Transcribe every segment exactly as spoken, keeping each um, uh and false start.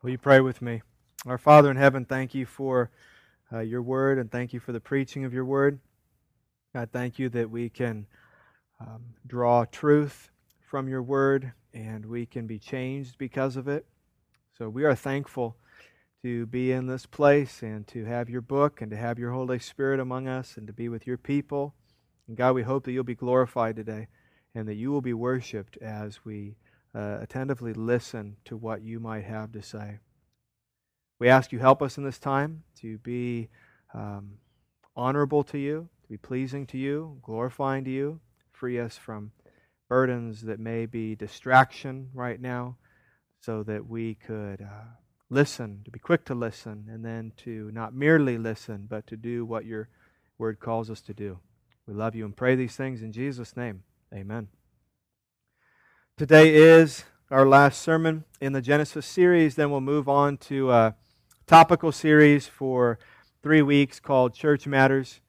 Will you pray with me? Our Father in heaven, thank you for uh, your word, and thank you for the preaching of your word. God, thank you that we can um, draw truth from your word, and we can be changed because of it. So we are thankful to be in this place and to have your book and to have your Holy Spirit among us and to be with your people. And God, we hope that you'll be glorified today and that you will be worshiped as we uh, attentively listen to what you might have to say. We ask you help us in this time to be um, honorable to you, to be pleasing to you, glorifying to you. Free us from burdens that may be distraction right now so that we could uh, listen, to be quick to listen, and then to not merely listen, but to do what your word calls us to do. We love you and pray these things in Jesus' name. Amen. Today is our last sermon in the Genesis series. Then we'll move on to a topical series for three weeks called Church Matters.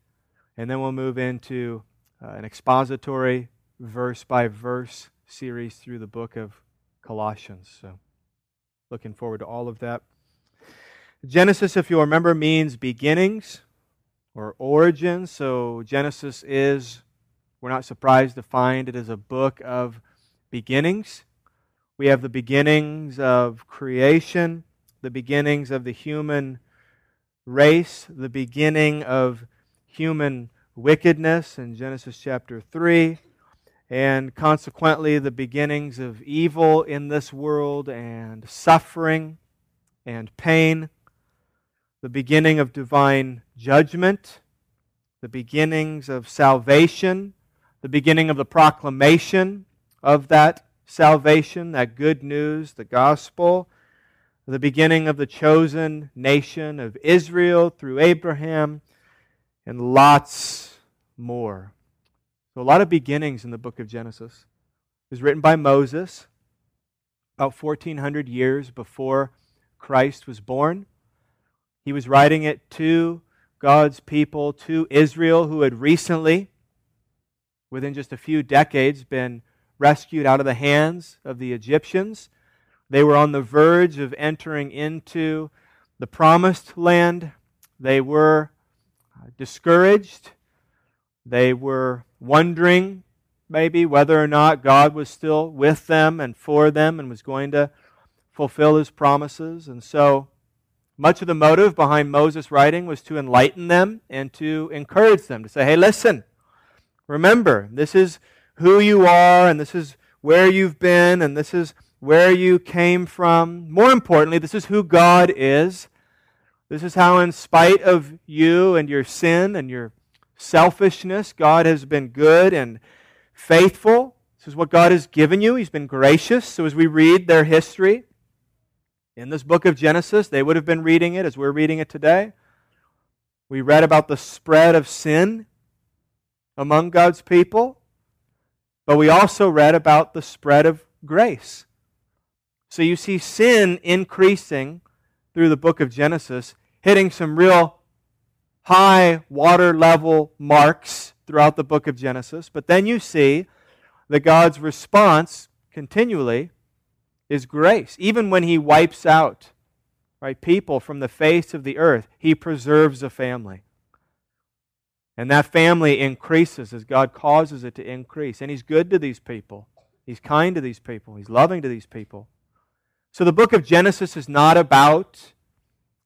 And then we'll move into uh, an expository verse-by-verse series through the book of Colossians. So, looking forward to all of that. Genesis, if you'll remember, means beginnings or origins. So Genesis is, we're not surprised to find, it is a book of beginnings. We have the beginnings of creation, the beginnings of the human race, the beginning of human wickedness in Genesis chapter three, and consequently the beginnings of evil in this world and suffering and pain, the beginning of divine judgment, the beginnings of salvation, the beginning of the proclamation of that salvation, that good news, the gospel, the beginning of the chosen nation of Israel through Abraham, and lots more. So a lot of beginnings in the book of Genesis. It was written by Moses about fourteen hundred years before Christ was born. He was writing it to God's people, to Israel, who had recently, within just a few decades, been rescued out of the hands of the Egyptians. They were on the verge of entering into the promised land. They were discouraged. They were wondering maybe whether or not God was still with them and for them and was going to fulfill His promises. And so much of the motive behind Moses' writing was to enlighten them and to encourage them, to say, hey, listen, remember, this is who you are and this is where you've been and this is where you came from. More importantly, this is who God is. This is how, in spite of you and your sin and your selfishness, God has been good and faithful. This is what God has given you. He's been gracious. So as we read their history in this book of Genesis, they would have been reading it as we're reading it today. We read about the spread of sin among God's people, but we also read about the spread of grace. So you see sin increasing through the book of Genesis, hitting some real high water level marks throughout the book of Genesis. But then you see that God's response continually is grace. Even when He wipes out right, people from the face of the earth, He preserves a family. And that family increases as God causes it to increase. And He's good to these people. He's kind to these people. He's loving to these people. So the book of Genesis is not about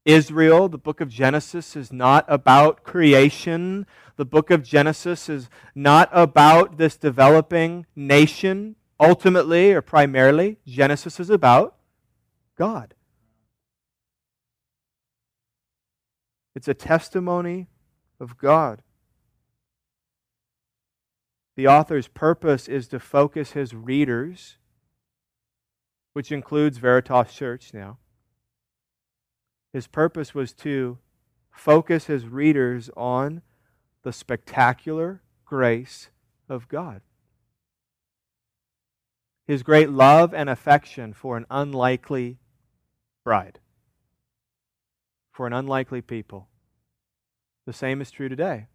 Israel. The book of Genesis is not about creation. The book of Genesis is not about this developing nation. Ultimately, or primarily, Genesis is about God. It's a testimony of God. The author's purpose is to focus his readers, which includes Veritas Church now. His purpose was to focus his readers on the spectacular grace of God. His great love and affection for an unlikely bride, for an unlikely people. The same is true today.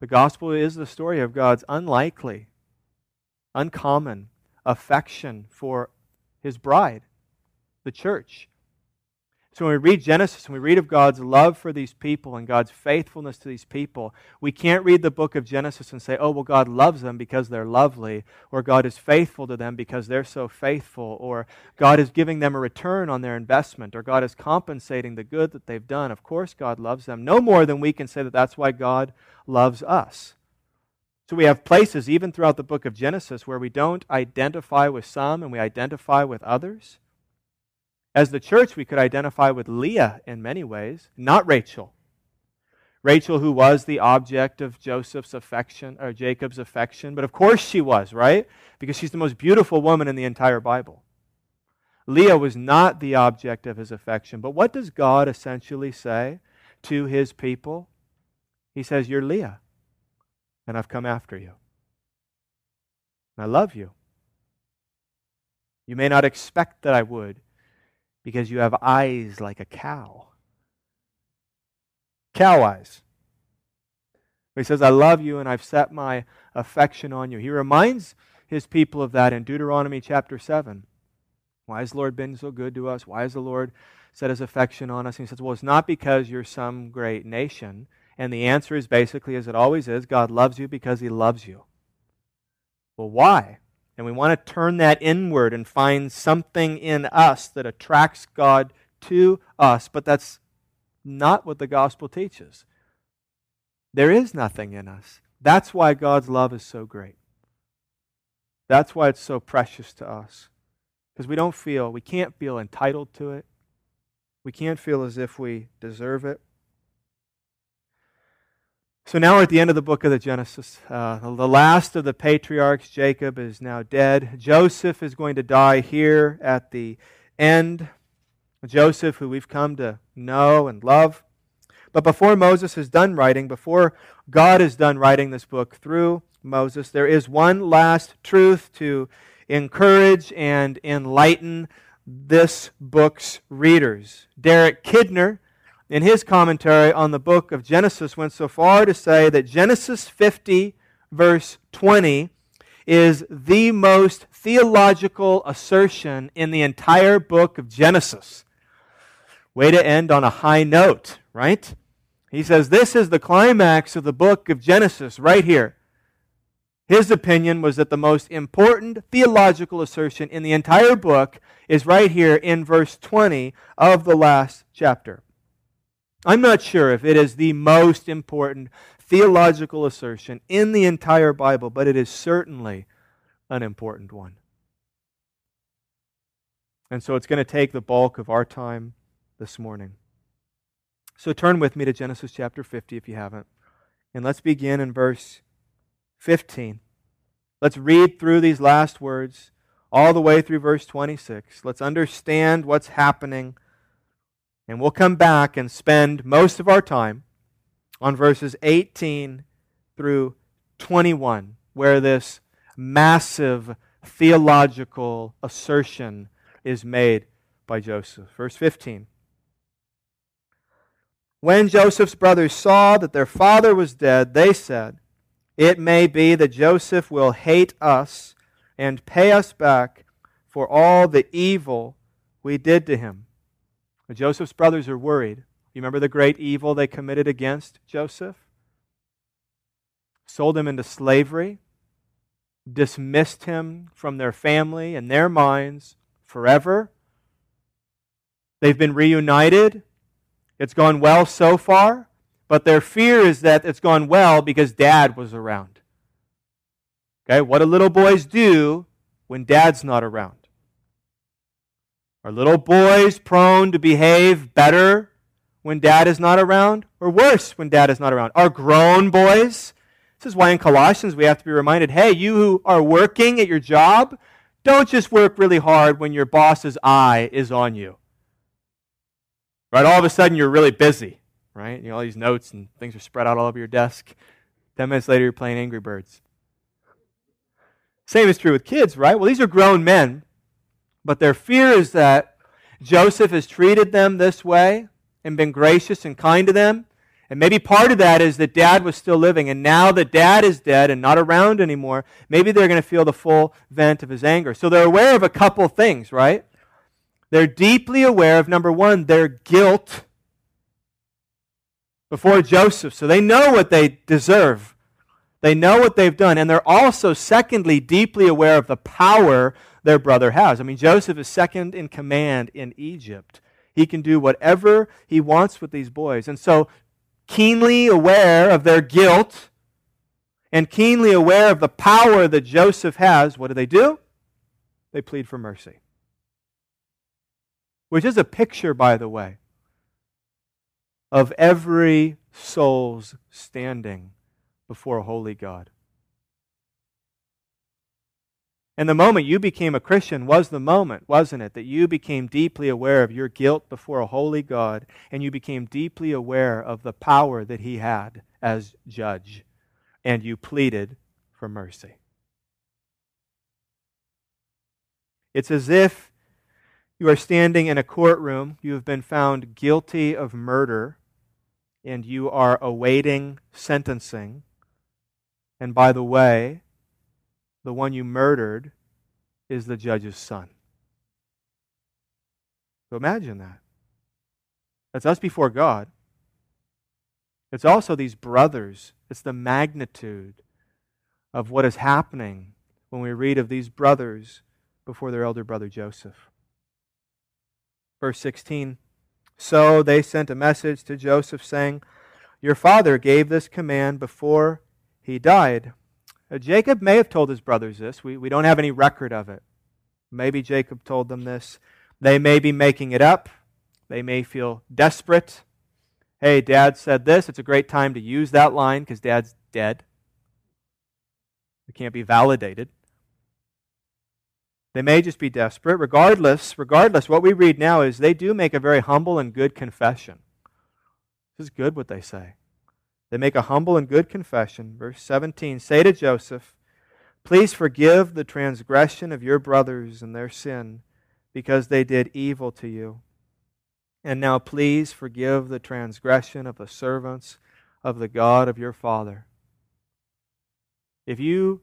The gospel is the story of God's unlikely, uncommon affection for His bride, the church, So when we read Genesis and we read of God's love for these people and God's faithfulness to these people, we can't read the book of Genesis and say, oh, well, God loves them because they're lovely, or God is faithful to them because they're so faithful, or God is giving them a return on their investment, or God is compensating the good that they've done. Of course God loves them, no more than we can say that that's why God loves us. So we have places even throughout the book of Genesis where we don't identify with some and we identify with others. As the church, we could identify with Leah in many ways, not Rachel. Rachel, who was the object of Joseph's affection, or Jacob's affection, but of course she was, right? Because she's the most beautiful woman in the entire Bible. Leah was not the object of his affection, but what does God essentially say to his people? He says, you're Leah, and I've come after you. And I love you. You may not expect that I would, because you have eyes like a cow. Cow eyes. He says, I love you and I've set my affection on you. He reminds his people of that in Deuteronomy chapter seven. Why has the Lord been so good to us? Why has the Lord set his affection on us? And he says, well, it's not because you're some great nation. And the answer is basically, as it always is, God loves you because he loves you. Well, why? And we want to turn that inward and find something in us that attracts God to us. But that's not what the gospel teaches. There is nothing in us. That's why God's love is so great. That's why it's so precious to us. Because we don't feel, we can't feel entitled to it. We can't feel as if we deserve it. So now we're at the end of the book of the Genesis. Uh, the last of the patriarchs, Jacob, is now dead. Joseph is going to die here at the end. Joseph, who we've come to know and love. But before Moses is done writing, before God is done writing this book through Moses, there is one last truth to encourage and enlighten this book's readers. Derek Kidner, in his commentary on the book of Genesis, went so far to say that Genesis fifty, verse twenty, is the most theological assertion in the entire book of Genesis. Way to end on a high note, right? He says, this is the climax of the book of Genesis right here. His opinion was that the most important theological assertion in the entire book is right here in verse twenty of the last chapter. I'm not sure if it is the most important theological assertion in the entire Bible, but it is certainly an important one. And so it's going to take the bulk of our time this morning. So turn with me to Genesis chapter fifty if you haven't. And let's begin in verse fifteen. Let's read through these last words all the way through verse twenty-six. Let's understand what's happening. And we'll come back and spend most of our time on verses eighteen through twenty-one, where this massive theological assertion is made by Joseph. Verse fifteen. When Joseph's brothers saw that their father was dead, they said, "It may be that Joseph will hate us and pay us back for all the evil we did to him." Joseph's brothers are worried. You remember the great evil they committed against Joseph? Sold him into slavery, dismissed him from their family and their minds forever. They've been reunited. It's gone well so far, but their fear is that it's gone well because dad was around. Okay, what do little boys do when dad's not around? Are little boys prone to behave better when dad is not around, or worse when dad is not around? Are grown boys? This is why in Colossians we have to be reminded, hey, you who are working at your job, don't just work really hard when your boss's eye is on you. Right? All of a sudden you're really busy, right? You know, all these notes and things are spread out all over your desk. Ten minutes later you're playing Angry Birds. Same is true with kids, right? Well, these are grown men. But their fear is that Joseph has treated them this way and been gracious and kind to them. And maybe part of that is that dad was still living. And now that dad is dead and not around anymore, maybe they're going to feel the full vent of his anger. So they're aware of a couple things, right? They're deeply aware of, number one, their guilt before Joseph. So they know what they deserve. They know what they've done. And they're also, secondly, deeply aware of the power their brother has. I mean, Joseph is second in command in Egypt. He can do whatever he wants with these boys. And so, keenly aware of their guilt and keenly aware of the power that Joseph has, what do they do? They plead for mercy. Which is a picture, by the way, of every soul's standing before a holy God. And the moment you became a Christian was the moment, wasn't it, that you became deeply aware of your guilt before a holy God, and you became deeply aware of the power that He had as judge, and you pleaded for mercy. It's as if you are standing in a courtroom, you have been found guilty of murder, and you are awaiting sentencing. And by the way, the one you murdered is the judge's son. So imagine that. That's us before God. It's also these brothers. It's the magnitude of what is happening when we read of these brothers before their elder brother Joseph. Verse sixteen, so they sent a message to Joseph saying, your father gave this command before he died. Now, Jacob may have told his brothers this. We, we don't have any record of it. Maybe Jacob told them this. They may be making it up. They may feel desperate. Hey, Dad said this. It's a great time to use that line because Dad's dead. It can't be validated. They may just be desperate. Regardless, regardless, what we read now is they do make a very humble and good confession. This is good what they say. They make a humble and good confession. Verse seventeen, say to Joseph, please forgive the transgression of your brothers and their sin, because they did evil to you. And now please forgive the transgression of the servants of the God of your father. If you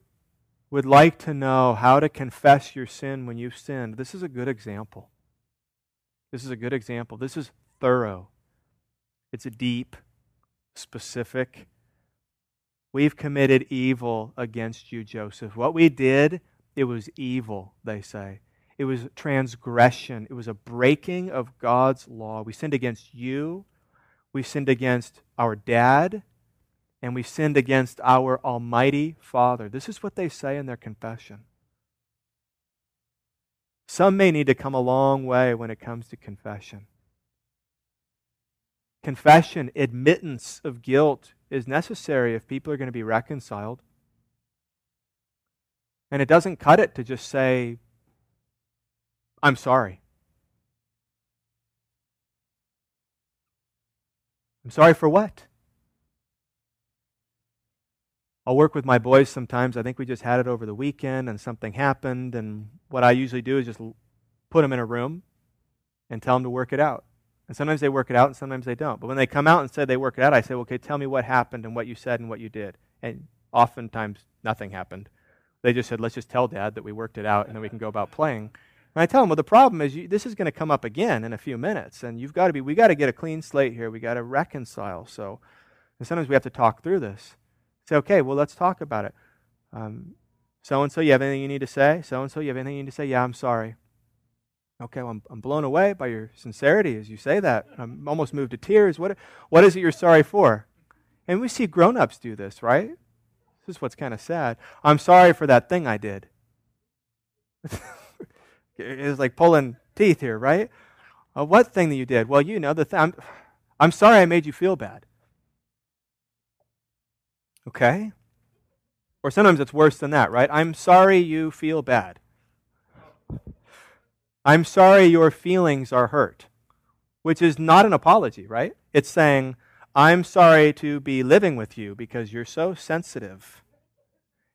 would like to know how to confess your sin when you've sinned, this is a good example. This is a good example. This is thorough. It's a deep specific. We've committed evil against you, Joseph. What we did, it was evil, they say. It was transgression. It was a breaking of God's law. We sinned against you. We sinned against our dad. And we sinned against our Almighty Father. This is what they say in their confession. Some may need to come a long way when it comes to confession. Confession, admittance of guilt is necessary if people are going to be reconciled. And it doesn't cut it to just say, I'm sorry. I'm sorry for what? I'll work with my boys sometimes. I think we just had it over the weekend and something happened. And what I usually do is just put them in a room and tell them to work it out. And sometimes they work it out and sometimes they don't. But when they come out and say they work it out, I say, okay, tell me what happened and what you said and what you did. And oftentimes nothing happened. They just said, let's just tell Dad that we worked it out and then we can go about playing. And I tell them, well, the problem is you, this is going to come up again in a few minutes. And you've got to be, we got to get a clean slate here. We got to reconcile. So, and sometimes we have to talk through this. Say, okay, well, let's talk about it. Um, so-and-so, you have anything you need to say? So-and-so, you have anything you need to say? Yeah, I'm sorry. Okay, well, I'm, I'm blown away by your sincerity as you say that. I'm almost moved to tears. What, what is it you're sorry for? And we see grown-ups do this, right? This is what's kind of sad. I'm sorry for that thing I did. It's like pulling teeth here, right? Uh, what thing that you did? Well, you know, the thing. I'm, I'm sorry I made you feel bad. Okay? Or sometimes it's worse than that, right? I'm sorry you feel bad. I'm sorry your feelings are hurt, which is not an apology, right? It's saying, I'm sorry to be living with you because you're so sensitive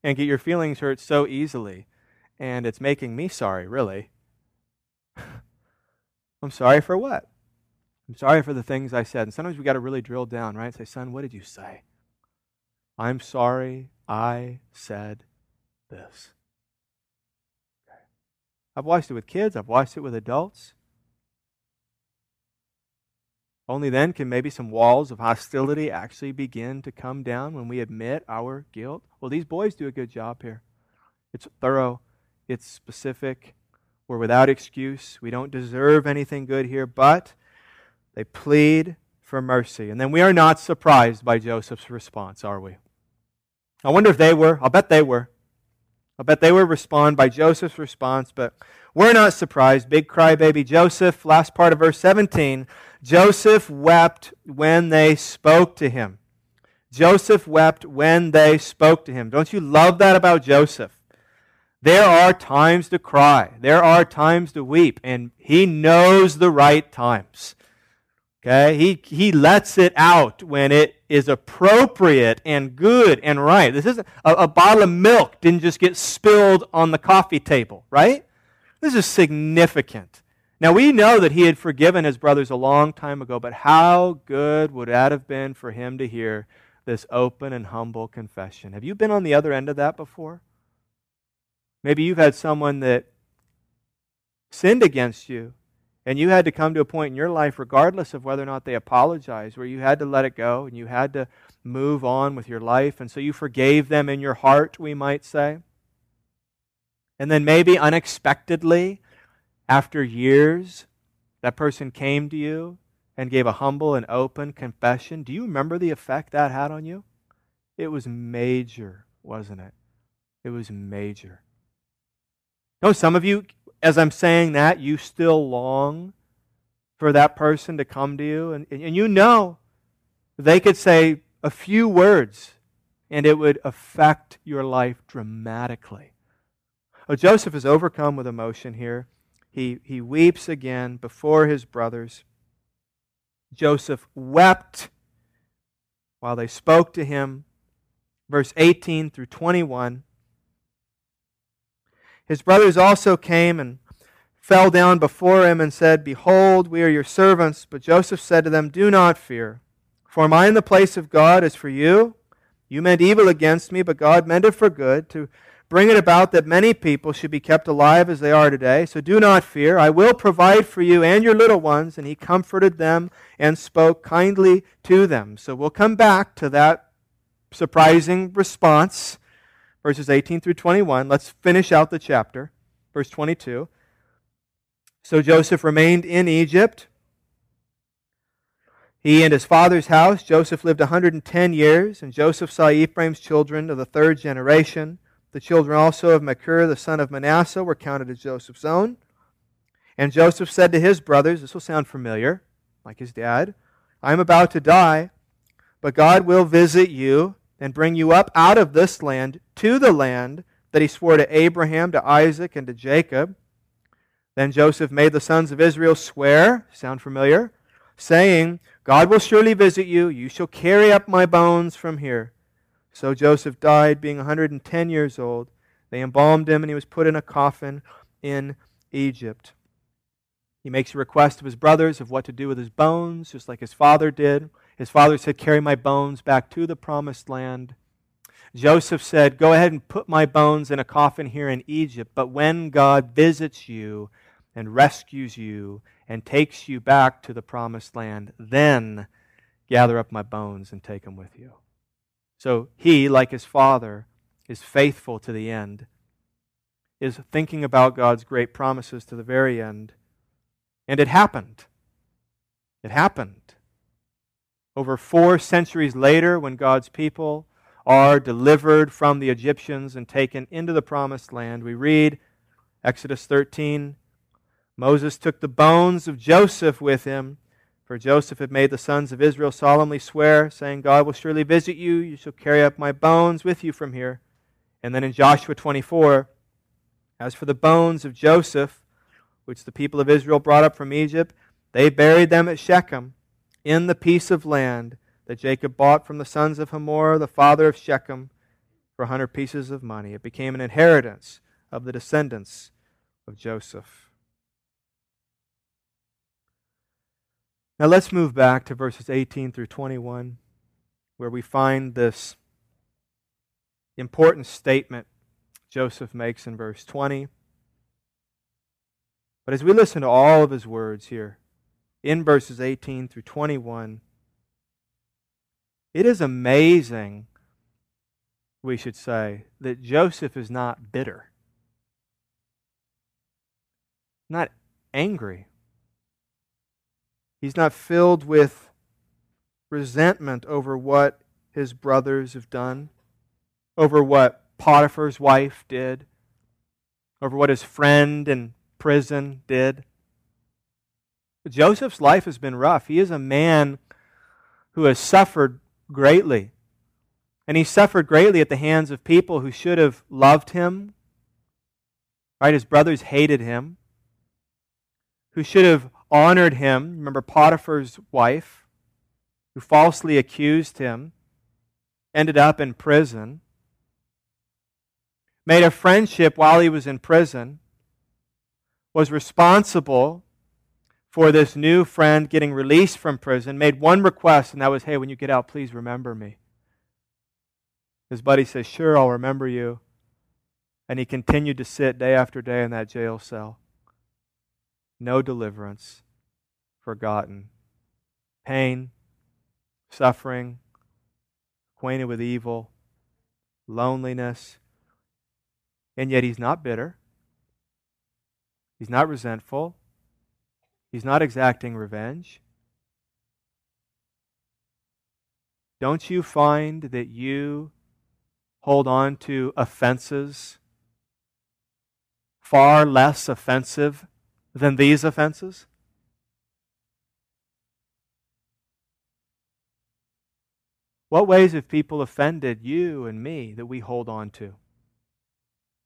and get your feelings hurt so easily, and it's making me sorry, really. I'm sorry for what? I'm sorry for the things I said. And sometimes we got to really drill down, right? Say, son, what did you say? I'm sorry I said this. I've watched it with kids. I've watched it with adults. Only then can maybe some walls of hostility actually begin to come down when we admit our guilt. Well, these boys do a good job here. It's thorough. It's specific. We're without excuse. We don't deserve anything good here, but they plead for mercy. And then we are not surprised by Joseph's response, are we? I wonder if they were. I'll bet they were. I'll bet they were respond by Joseph's response, but we're not surprised. Big crybaby Joseph, last part of verse seventeen, Joseph wept when they spoke to him. Joseph wept when they spoke to him. Don't you love that about Joseph? There are times to cry. There are times to weep. And he knows the right times. Okay? He, he lets it out when it is appropriate and good and right. This isn't a, a bottle of milk didn't just get spilled on the coffee table, right? This is significant. Now, we know that he had forgiven his brothers a long time ago, but how good would that have been for him to hear this open and humble confession? Have you been on the other end of that before? Maybe you've had someone that sinned against you, and you had to come to a point in your life, regardless of whether or not they apologized, where you had to let it go and you had to move on with your life. And so you forgave them in your heart, we might say. And then maybe unexpectedly, after years, that person came to you and gave a humble and open confession. Do you remember the effect that had on you? It was major, wasn't it? It was major. No, some of you, as I'm saying that, you still long for that person to come to you. And, and you know they could say a few words and it would affect your life dramatically. Oh, Joseph is overcome with emotion here. He, he weeps again before his brothers. Joseph wept while they spoke to him. Verse eighteen through twenty-one. His brothers also came and fell down before him and said, "Behold, we are your servants." But Joseph said to them, "Do not fear, for am I in the place of God as for you? You meant evil against me, but God meant it for good, to bring it about that many people should be kept alive as they are today. So do not fear, I will provide for you and your little ones." And he comforted them and spoke kindly to them. So we'll come back to that surprising response. Verses eighteen through twenty-one. Let's finish out the chapter. Verse twenty-two. So Joseph remained in Egypt, he and his father's house. Joseph lived one hundred ten years, and Joseph saw Ephraim's children of the third generation. The children also of Machir, the son of Manasseh, were counted as Joseph's own. And Joseph said to his brothers, this will sound familiar, like his dad, "I am about to die, but God will visit you and bring you up out of this land to the land that he swore to Abraham, to Isaac, and to Jacob." Then Joseph made the sons of Israel swear, sound familiar, saying, "God will surely visit you, you shall carry up my bones from here." So Joseph died, being one hundred ten years old. They embalmed him, and he was put in a coffin in Egypt. He makes a request of his brothers of what to do with his bones, just like his father did. His father said, "Carry my bones back to the promised land." Joseph said, "Go ahead and put my bones in a coffin here in Egypt, but when God visits you and rescues you and takes you back to the promised land, then gather up my bones and take them with you." So he, like his father, is faithful to the end, is thinking about God's great promises to the very end. And it happened. It happened. Over four centuries later, when God's people are delivered from the Egyptians and taken into the promised land, we read Exodus thirteen, Moses took the bones of Joseph with him, for Joseph had made the sons of Israel solemnly swear, saying, "God will surely visit you, you shall carry up my bones with you from here." And then in Joshua twenty-four, "As for the bones of Joseph, which the people of Israel brought up from Egypt, they buried them at Shechem, in the piece of land that Jacob bought from the sons of Hamor, the father of Shechem, for a hundred pieces of money. It became an inheritance of the descendants of Joseph." Now let's move back to verses eighteen through twenty-one, where we find this important statement Joseph makes in verse twenty. But as we listen to all of his words here, in verses eighteen through twenty-one, it is amazing, we should say, that Joseph is not bitter, not angry. He's not filled with resentment over what his brothers have done, over what Potiphar's wife did, over what his friend in prison did. Joseph's life has been rough. He is a man who has suffered greatly. And he suffered greatly at the hands of people who should have loved him. Right? His brothers hated him. Who should have honored him. Remember Potiphar's wife, who falsely accused him, ended up in prison. Made a friendship while he was in prison. Was responsible for this new friend getting released from prison, made one request, and that was, hey, when you get out, please remember me. His buddy says, sure, I'll remember you. And he continued to sit day after day in that jail cell. No deliverance, forgotten. Pain, suffering, acquainted with evil, loneliness. And yet he's not bitter. He's not resentful. He's not exacting revenge. Don't you find that you hold on to offenses far less offensive than these offenses? What ways have people offended you and me that we hold on to?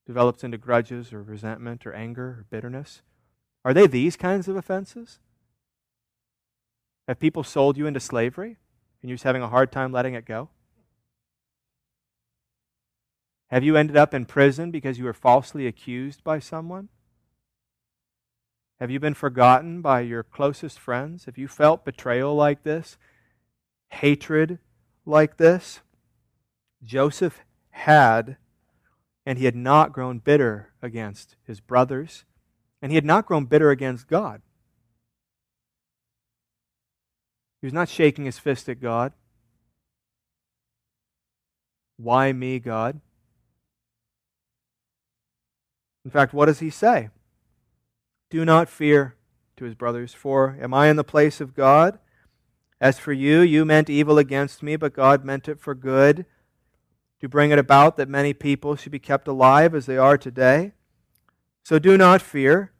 Develops into grudges or resentment or anger or bitterness? Are they these kinds of offenses? Have people sold you into slavery and you're just having a hard time letting it go? Have you ended up in prison because you were falsely accused by someone? Have you been forgotten by your closest friends? Have you felt betrayal like this? Hatred like this? Joseph had, and he had not grown bitter against his brothers. And he had not grown bitter against God. He was not shaking his fist at God. Why me, God? In fact, what does he say? Do not fear, to his brothers, for am I in the place of God? As for you, you meant evil against me, but God meant it for good, to bring it about that many people should be kept alive as they are today. So do not fear.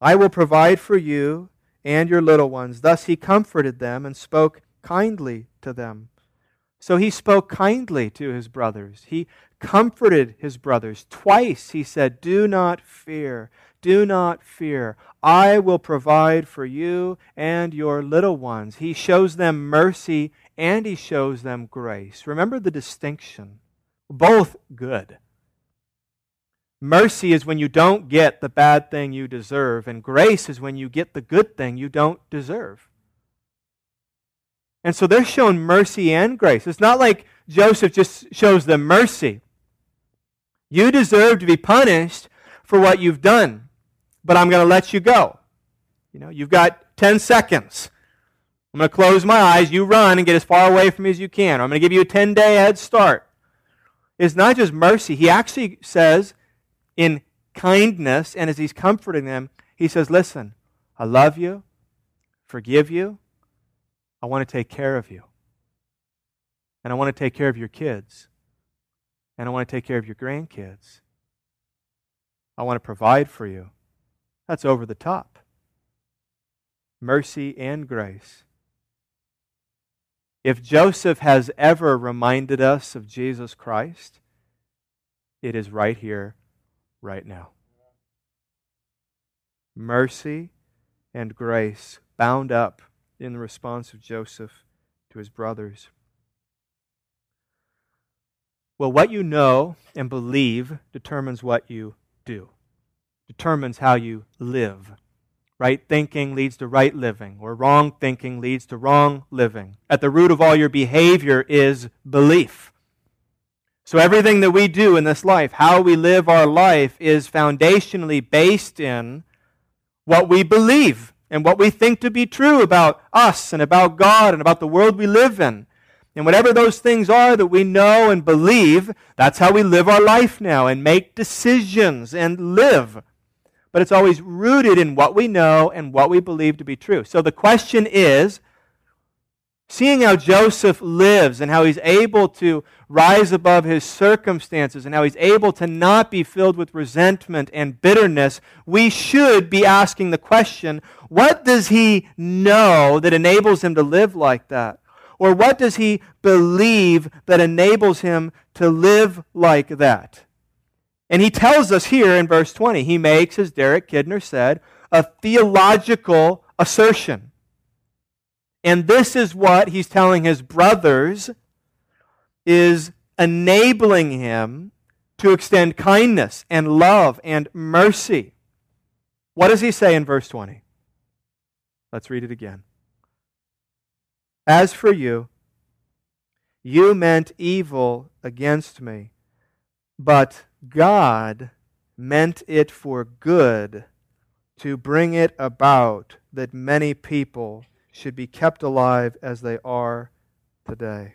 I will provide for you and your little ones. Thus he comforted them and spoke kindly to them. So he spoke kindly to his brothers. He comforted his brothers. Twice he said, do not fear. Do not fear. I will provide for you and your little ones. He shows them mercy and he shows them grace. Remember the distinction. Both good. Mercy is when you don't get the bad thing you deserve, and grace is when you get the good thing you don't deserve. And so they're shown mercy and grace. It's not like Joseph just shows them mercy. You deserve to be punished for what you've done, but I'm going to let you go. You know, you've got ten seconds. I'm going to close my eyes. You run and get as far away from me as you can. I'm going to give you a ten-day head start. It's not just mercy. He actually says, in kindness, and as he's comforting them, he says, listen, I love you, forgive you, I want to take care of you. And I want to take care of your kids. And I want to take care of your grandkids. I want to provide for you. That's over the top. Mercy and grace. If Joseph has ever reminded us of Jesus Christ, it is right here, right now. Mercy and grace bound up in the response of Joseph to his brothers. Well, what you know and believe determines what you do, determines how you live. Right thinking leads to right living, or wrong thinking leads to wrong living. At the root of all your behavior is belief. So everything that we do in this life, how we live our life, is foundationally based in what we believe and what we think to be true about us and about God and about the world we live in. And whatever those things are that we know and believe, that's how we live our life now and make decisions and live. But it's always rooted in what we know and what we believe to be true. So the question is, seeing how Joseph lives and how he's able to rise above his circumstances and how he's able to not be filled with resentment and bitterness, we should be asking the question, what does he know that enables him to live like that? Or what does he believe that enables him to live like that? And he tells us here in verse twenty, he makes, as Derek Kidner said, a theological assertion. And this is what he's telling his brothers is enabling him to extend kindness and love and mercy. What does he say in verse twenty? Let's read it again. As for you, you meant evil against me, but God meant it for good to bring it about that many people should be kept alive as they are today.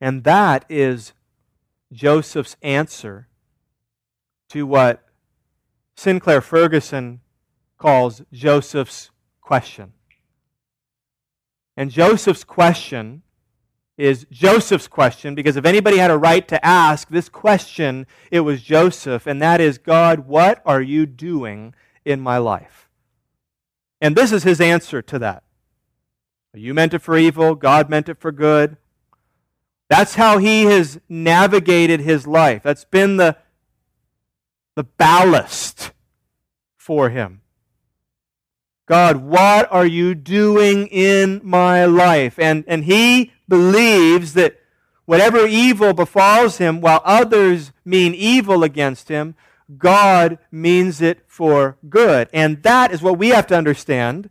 And that is Joseph's answer to what Sinclair Ferguson calls Joseph's question. And Joseph's question is Joseph's question, because if anybody had a right to ask this question, it was Joseph, and that is, God, what are you doing in my life? And this is his answer to that. You meant it for evil, God meant it for good. That's how he has navigated his life. That's been the, the ballast for him. God, what are you doing in my life? And, and he believes that whatever evil befalls him, while others mean evil against him, God means it for good. And that is what we have to understand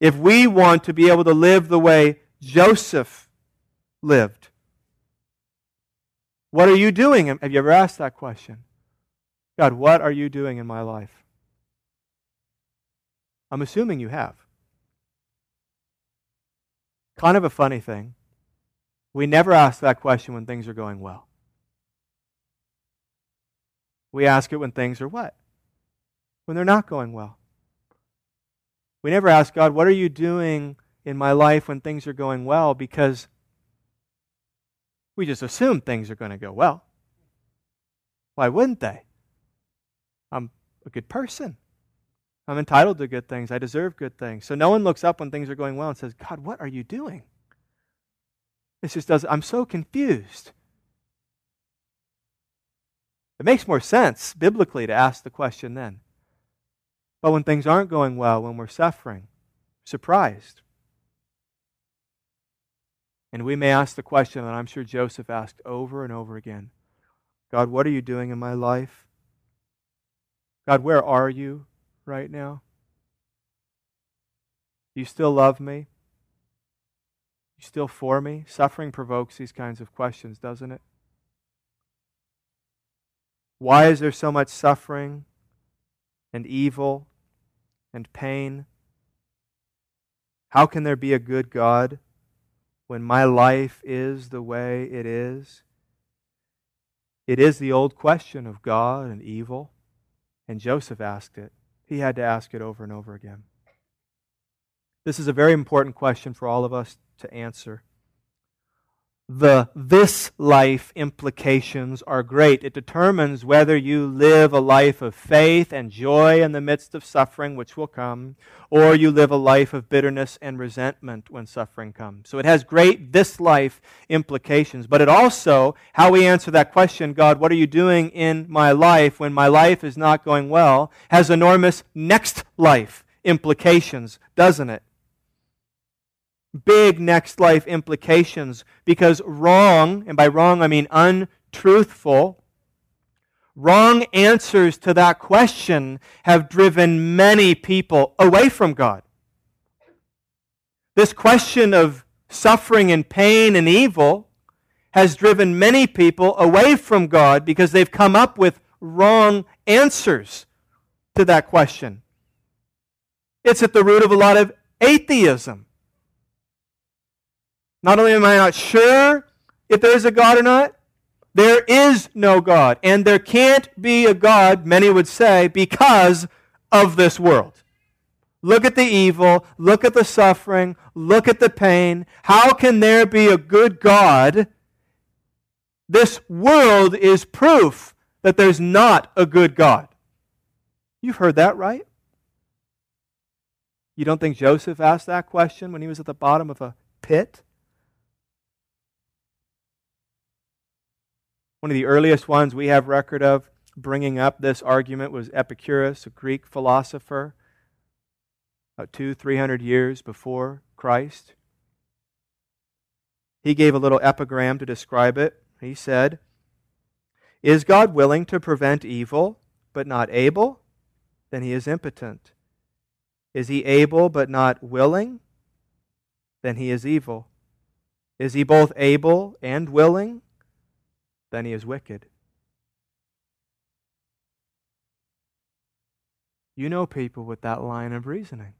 if we want to be able to live the way Joseph lived. What are you doing? Have you ever asked that question? God, what are you doing in my life? I'm assuming you have. Kind of a funny thing. We never ask that question when things are going well. We ask it when things are what? When they're not going well. We never ask God, what are you doing in my life when things are going well? Because we just assume things are going to go well. Why wouldn't they? I'm a good person. I'm entitled to good things. I deserve good things. So no one looks up when things are going well and says, God, what are you doing? This just doesn't, I'm so confused. It makes more sense biblically to ask the question then. But when things aren't going well, when we're suffering, surprised. And we may ask the question that I'm sure Joseph asked over and over again. God, what are you doing in my life? God, where are you right now? You still love me? You still for me? Suffering provokes these kinds of questions, doesn't it? Why is there so much suffering and evil and pain? How can there be a good God when my life is the way it is? It is the old question of God and evil, and Joseph asked it. He had to ask it over and over again. This is a very important question for all of us to answer. The this life implications are great. It determines whether you live a life of faith and joy in the midst of suffering, which will come, or you live a life of bitterness and resentment when suffering comes. So it has great this life implications, but it also, how we answer that question, God, what are you doing in my life when my life is not going well, has enormous next life implications, doesn't it? Big next life implications, because wrong, and by wrong I mean untruthful, wrong answers to that question have driven many people away from God. This question of suffering and pain and evil has driven many people away from God because they've come up with wrong answers to that question. It's at the root of a lot of atheism. Not only am I not sure if there is a God or not, there is no God. And there can't be a God, many would say, because of this world. Look at the evil, look at the suffering, look at the pain. How can there be a good God? This world is proof that there's not a good God. You've heard that, right? You don't think Joseph asked that question when he was at the bottom of a pit? One of the earliest ones we have record of bringing up this argument was Epicurus, a Greek philosopher, about two, three hundred years before Christ. He gave a little epigram to describe it. He said, "Is God willing to prevent evil, but not able? Then he is impotent. Is he able, but not willing? Then he is evil. Is he both able and willing? Then he is wicked." You know people with that line of reasoning.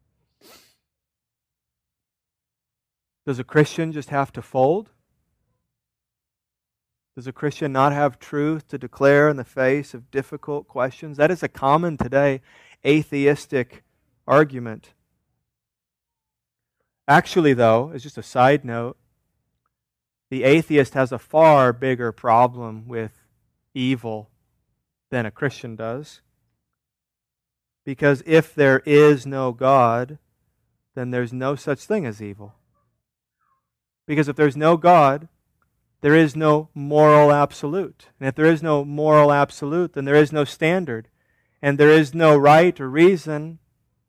Does a Christian just have to fold? Does a Christian not have truth to declare in the face of difficult questions? That is a common today atheistic argument. Actually, though, as just a side note, the atheist has a far bigger problem with evil than a Christian does. Because if there is no God, then there's no such thing as evil. Because if there's no God, there is no moral absolute. And if there is no moral absolute, then there is no standard. And there is no right or reason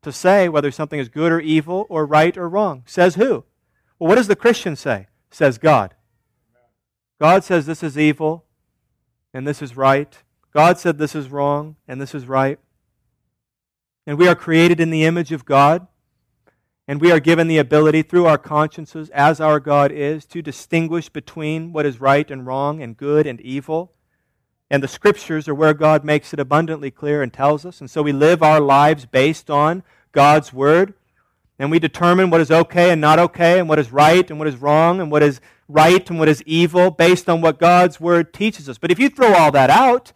to say whether something is good or evil or right or wrong. Says who? Well, what does the Christian say? Says God. God says this is evil and this is right. God said this is wrong and this is right. And we are created in the image of God. And we are given the ability through our consciences, as our God is, to distinguish between what is right and wrong and good and evil. And the Scriptures are where God makes it abundantly clear and tells us. And so we live our lives based on God's Word. And we determine what is okay and not okay, and what is right and what is wrong, and what is right and what is evil, based on what God's Word teaches us. But if you throw all that out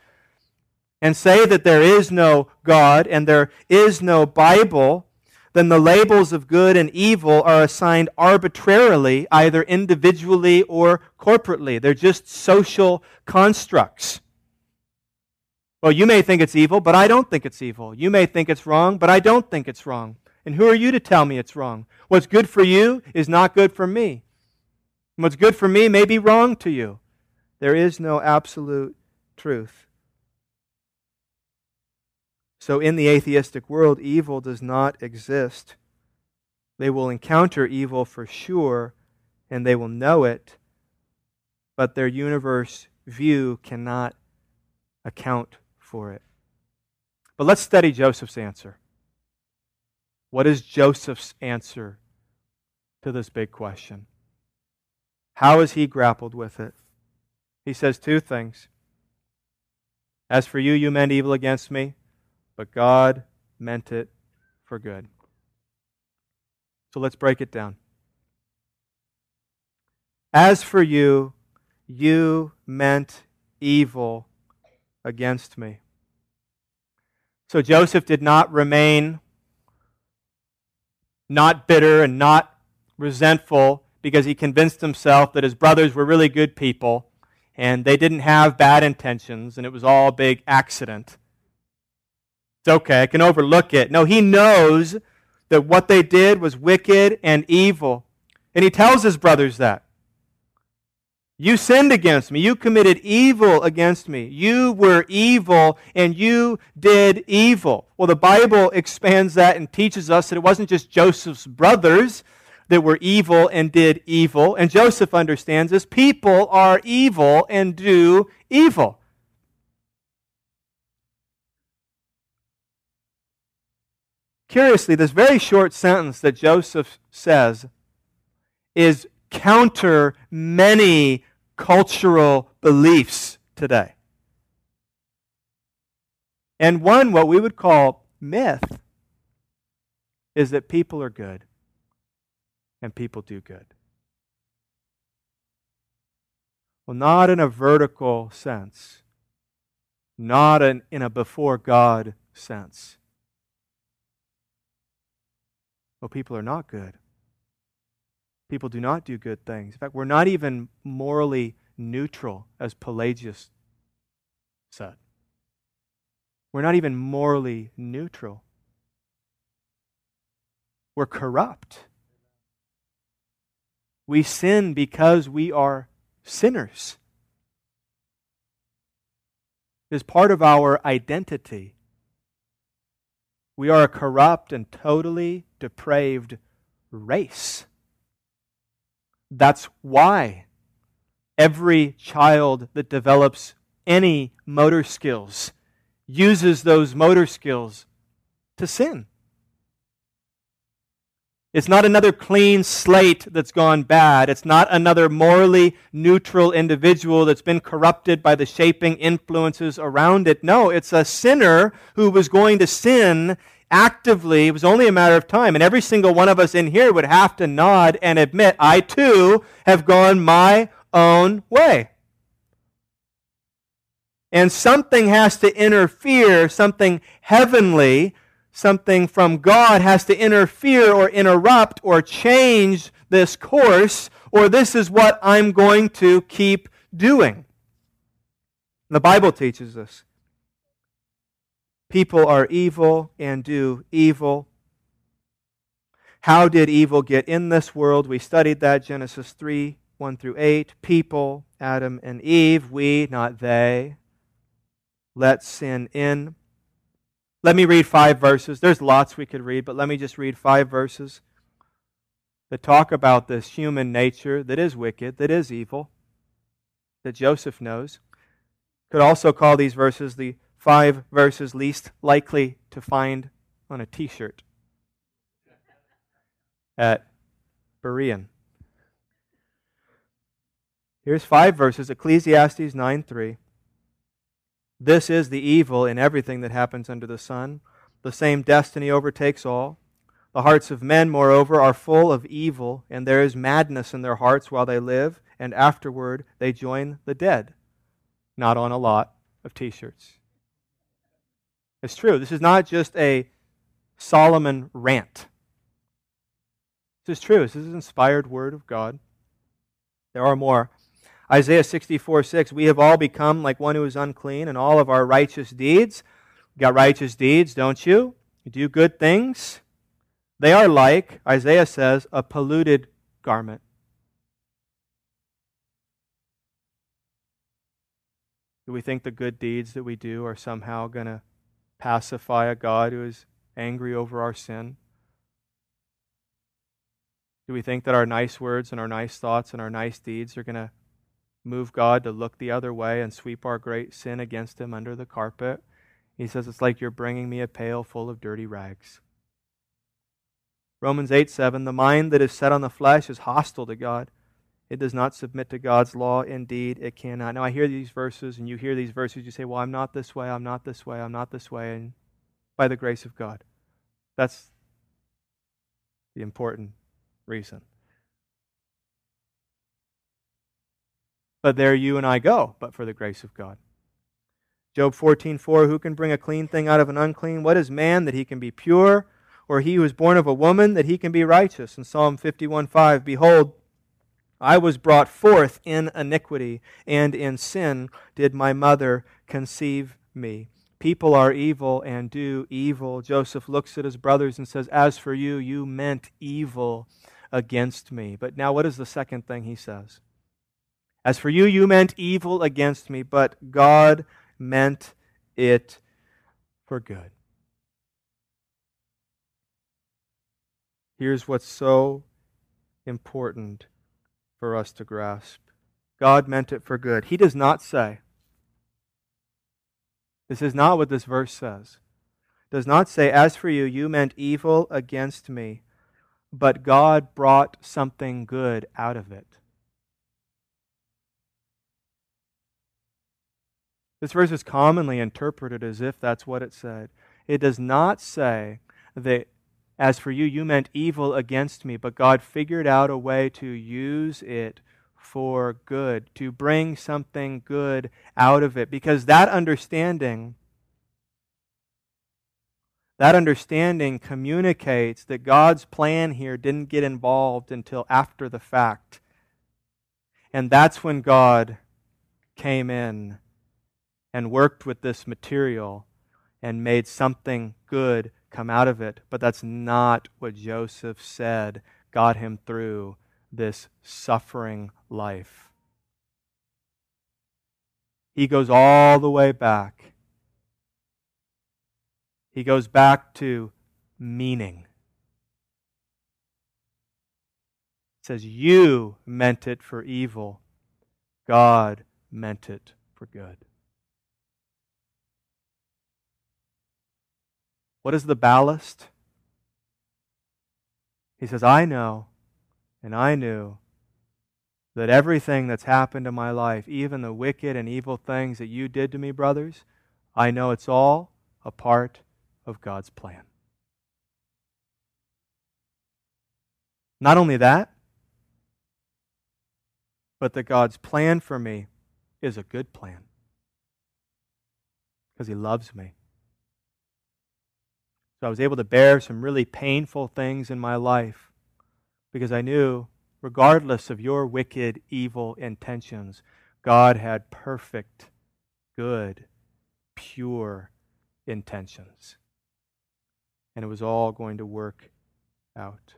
and say that there is no God and there is no Bible, then the labels of good and evil are assigned arbitrarily, either individually or corporately. They're just social constructs. Well, you may think it's evil, but I don't think it's evil. You may think it's wrong, but I don't think it's wrong. And who are you to tell me it's wrong? What's good for you is not good for me. And what's good for me may be wrong to you. There is no absolute truth. So in the atheistic world, evil does not exist. They will encounter evil for sure, and they will know it, but their universe view cannot account for it. But let's study Joseph's answer. What is Joseph's answer to this big question? How has he grappled with it? He says two things. As for you, you meant evil against me, but God meant it for good. So let's break it down. As for you, you meant evil against me. So Joseph did not remain not bitter and not resentful because he convinced himself that his brothers were really good people and they didn't have bad intentions and it was all a big accident. It's okay, I can overlook it. No, he knows that what they did was wicked and evil. And he tells his brothers that. You sinned against me. You committed evil against me. You were evil and you did evil. Well, the Bible expands that and teaches us that it wasn't just Joseph's brothers that were evil and did evil. And Joseph understands this. People are evil and do evil. Curiously, this very short sentence that Joseph says is counter many cultural beliefs today. And one, what we would call myth is that people are good and people do good. Well, not in a vertical sense, not in, in a before God sense. Well, people are not good. People do not do good things. In fact, we're not even morally neutral, as Pelagius said. We're not even morally neutral. We're corrupt. We sin because we are sinners. It is part of our identity. We are a corrupt and totally depraved race. That's why every child that develops any motor skills uses those motor skills to sin. It's not another clean slate that's gone bad. It's not another morally neutral individual that's been corrupted by the shaping influences around it. No, it's a sinner who was going to sin actively. It was only a matter of time. And every single one of us in here would have to nod and admit, I too have gone my own way. And something has to interfere, something heavenly, something from God has to interfere or interrupt or change this course, or this is what I'm going to keep doing. The Bible teaches us. People are evil and do evil. How did evil get in this world? We studied that, Genesis three, one through eight. People, Adam and Eve, we, not they, let sin in. Let me read five verses. There's lots we could read, but let me just read five verses that talk about this human nature that is wicked, that is evil, that Joseph knows. Could also call these verses the five verses least likely to find on a t-shirt at Berean. Here's five verses, Ecclesiastes nine three. This is the evil in everything that happens under the sun. The same destiny overtakes all. The hearts of men, moreover, are full of evil, and there is madness in their hearts while they live, and afterward they join the dead. Not on a lot of t-shirts. It's true. This is not just a Solomon rant. This is true. This is an inspired word of God. There are more. Isaiah sixty-four six, we have all become like one who is unclean, and all of our righteous deeds. You got righteous deeds, don't you? You do good things. They are like, Isaiah says, a polluted garment. Do we think the good deeds that we do are somehow going to pacify a God who is angry over our sin? Do we think that our nice words and our nice thoughts and our nice deeds are going to move God to look the other way and sweep our great sin against Him under the carpet? He says, it's like you're bringing me a pail full of dirty rags. Romans eight seven, the mind that is set on the flesh is hostile to God. It does not submit to God's law. Indeed, it cannot. Now, I hear these verses, and you hear these verses, you say, well, I'm not this way, I'm not this way, I'm not this way, and by the grace of God. That's the important reason. But there you and I go, but for the grace of God. Job fourteen four, who can bring a clean thing out of an unclean? What is man that he can be pure? Or he who is born of a woman that he can be righteous? And Psalm fifty-one five, behold, I was brought forth in iniquity, and in sin did my mother conceive me. People are evil and do evil. Joseph looks at his brothers and says, as for you, you meant evil against me. But now what is the second thing he says? As for you, you meant evil against me, but God meant it for good. Here's what's so important for us to grasp. God meant it for good. He does not say, this is not what this verse says, does not say, as for you, you meant evil against me, but God brought something good out of it. This verse is commonly interpreted as if that's what it said. It does not say that, as for you, you meant evil against me, but God figured out a way to use it for good, to bring something good out of it. Because that understanding, that understanding communicates that God's plan here didn't get involved until after the fact. And that's when God came in and worked with this material and made something good come out of it. But that's not what Joseph said got him through this suffering life. He goes all the way back. He goes back to meaning. It says, you meant it for evil. God meant it for good. What is the ballast? He says, I know, and I knew that everything that's happened in my life, even the wicked and evil things that you did to me, brothers, I know it's all a part of God's plan. Not only that, but that God's plan for me is a good plan. Because He loves me. So I was able to bear some really painful things in my life because I knew, regardless of your wicked, evil intentions, God had perfect, good, pure intentions. And it was all going to work out.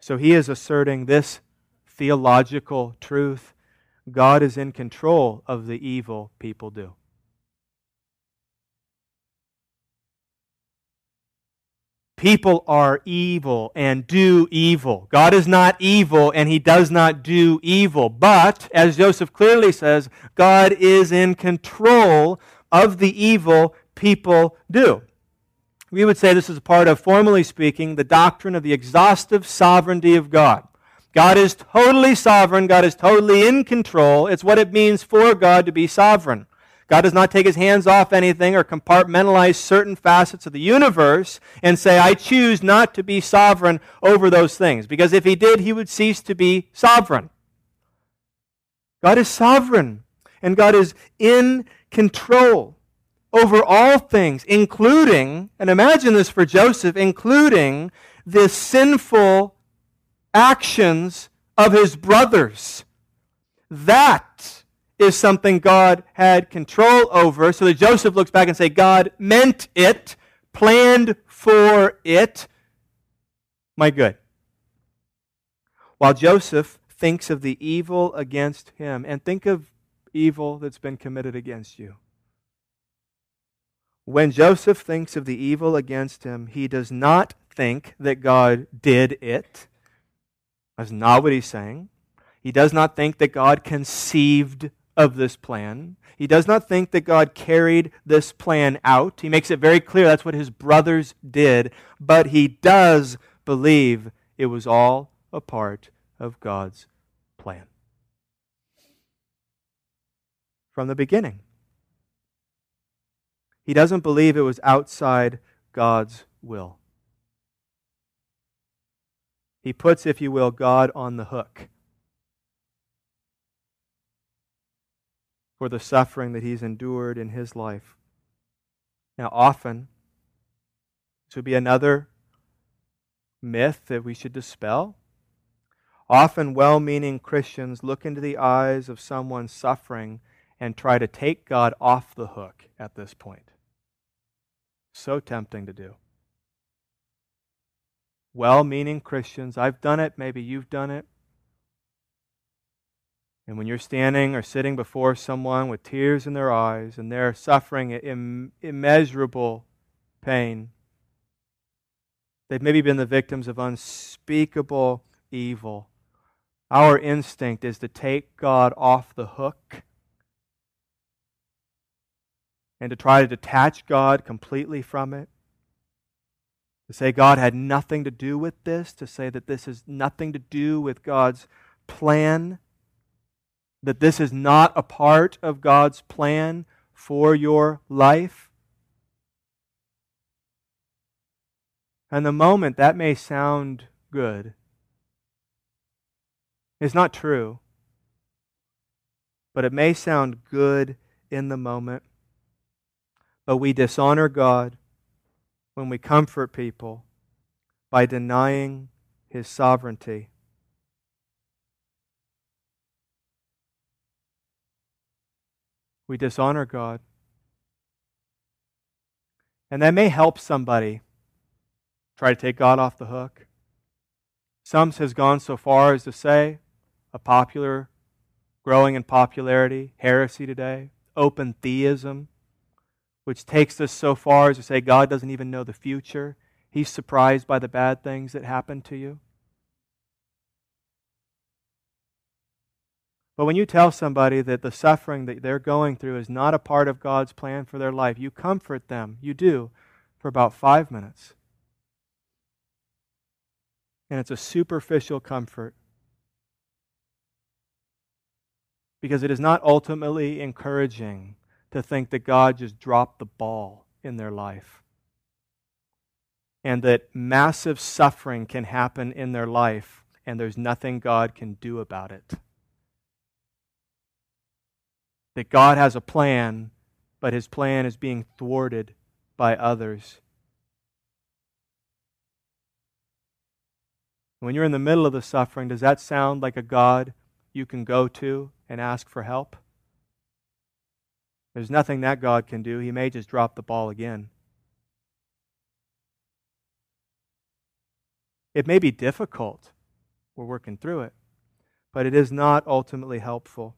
So he is asserting this theological truth. God is in control of the evil people do. People are evil and do evil. God is not evil and He does not do evil. But, as Joseph clearly says, God is in control of the evil people do. We would say this is part of, formally speaking, the doctrine of the exhaustive sovereignty of God. God is totally sovereign. God is totally in control. It's what it means for God to be sovereign. God does not take His hands off anything or compartmentalize certain facets of the universe and say, I choose not to be sovereign over those things. Because if He did, He would cease to be sovereign. God is sovereign, and God is in control over all things, including, and imagine this for Joseph, including the sinful actions of his brothers. That is something God had control over, so that Joseph looks back and says, God meant it, planned for it, my good. While Joseph thinks of the evil against him, and think of evil that's been committed against you. When Joseph thinks of the evil against him, he does not think that God did it. That's not what he's saying. He does not think that God conceived of this plan. He does not think that God carried this plan out. He makes it very clear that's what his brothers did, but he does believe it was all a part of God's plan. From the beginning. He doesn't believe it was outside God's will. He puts, if you will, God on the hook for the suffering that he's endured in his life. Now, often, this would be another myth that we should dispel. Often, well-meaning Christians look into the eyes of someone suffering and try to take God off the hook at this point. So tempting to do. Well-meaning Christians, I've done it, maybe you've done it. And when you're standing or sitting before someone with tears in their eyes and they're suffering im- immeasurable pain, they've maybe been the victims of unspeakable evil. Our instinct is to take God off the hook and to try to detach God completely from it. To say God had nothing to do with this, to say that this has nothing to do with God's plan, that this is not a part of God's plan for your life. And the moment that may sound good, it's not true, but it may sound good in the moment. But we dishonor God when we comfort people by denying His sovereignty. We dishonor God. And that may help somebody try to take God off the hook. Some has gone so far as to say, a popular, growing in popularity, heresy today, open theism, which takes us so far as to say God doesn't even know the future. He's surprised by the bad things that happen to you. But when you tell somebody that the suffering that they're going through is not a part of God's plan for their life, you comfort them, you do, for about five minutes. And it's a superficial comfort, because it is not ultimately encouraging to think that God just dropped the ball in their life and that massive suffering can happen in their life and there's nothing God can do about it. That God has a plan, but His plan is being thwarted by others. When you're in the middle of the suffering, does that sound like a God you can go to and ask for help? There's nothing that God can do. He may just drop the ball again. It may be difficult. We're working through it. But it is not ultimately helpful.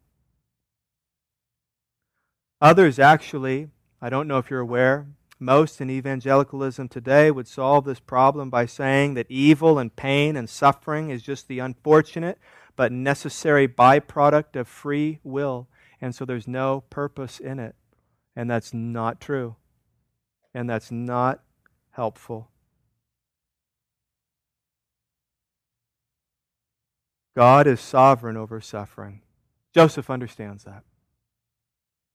Others actually, I don't know if you're aware, most in evangelicalism today would solve this problem by saying that evil and pain and suffering is just the unfortunate but necessary byproduct of free will, and so there's no purpose in it. And that's not true. And that's not helpful. God is sovereign over suffering. Joseph understands that.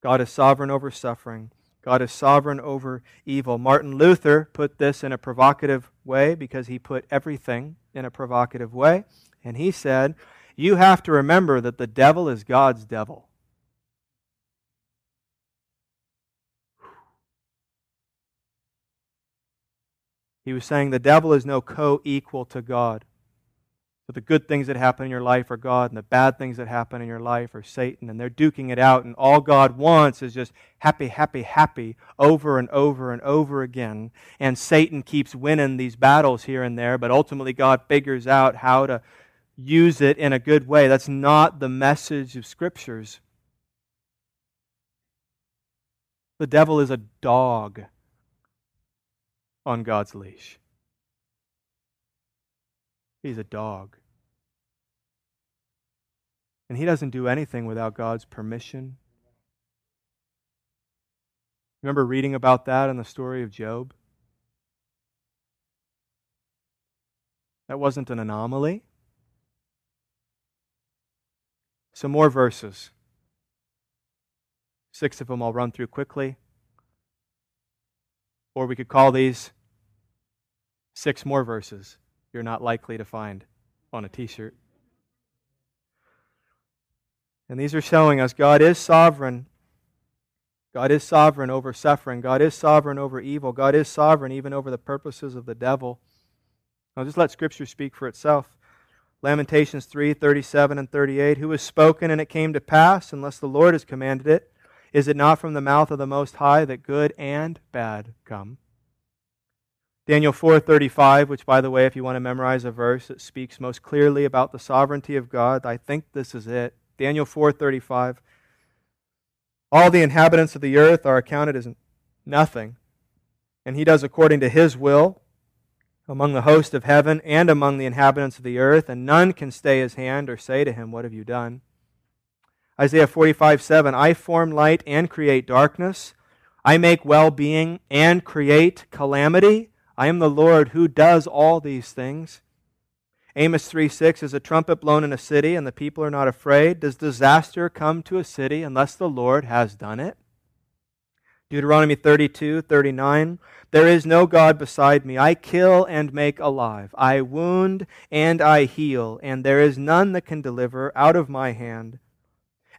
God is sovereign over suffering. God is sovereign over evil. Martin Luther put this in a provocative way because he put everything in a provocative way. And he said, you have to remember that the devil is God's devil. He was saying the devil is no co-equal to God. So the good things that happen in your life are God, and the bad things that happen in your life are Satan, and they're duking it out, and all God wants is just happy, happy, happy over and over and over again. And Satan keeps winning these battles here and there, but ultimately God figures out how to use it in a good way. That's not the message of Scriptures. The devil is a dog on God's leash. He's a dog. And he doesn't do anything without God's permission. Remember reading about that in the story of Job? That wasn't an anomaly. Some more verses. Six of them I'll run through quickly. Or we could call these six more verses you're not likely to find on a t-shirt. And these are showing us God is sovereign. God is sovereign over suffering. God is sovereign over evil. God is sovereign even over the purposes of the devil. Now just let Scripture speak for itself. Lamentations three, thirty-seven and thirty-eight. Who has spoken and it came to pass unless the Lord has commanded it? Is it not from the mouth of the Most High that good and bad come? Daniel four thirty-five, which, by the way, if you want to memorize a verse that speaks most clearly about the sovereignty of God, I think this is it. Daniel four thirty-five. All the inhabitants of the earth are accounted as nothing, and He does according to His will among the host of heaven and among the inhabitants of the earth, and none can stay His hand or say to Him, what have you done? Isaiah forty-five seven. I form light and create darkness. I make well-being and create calamity. I am the Lord who does all these things. Amos three six, is a trumpet blown in a city and the people are not afraid? Does disaster come to a city unless the Lord has done it? Deuteronomy thirty-two thirty-nine, there is no God beside me. I kill and make alive. I wound and I heal, and there is none that can deliver out of my hand.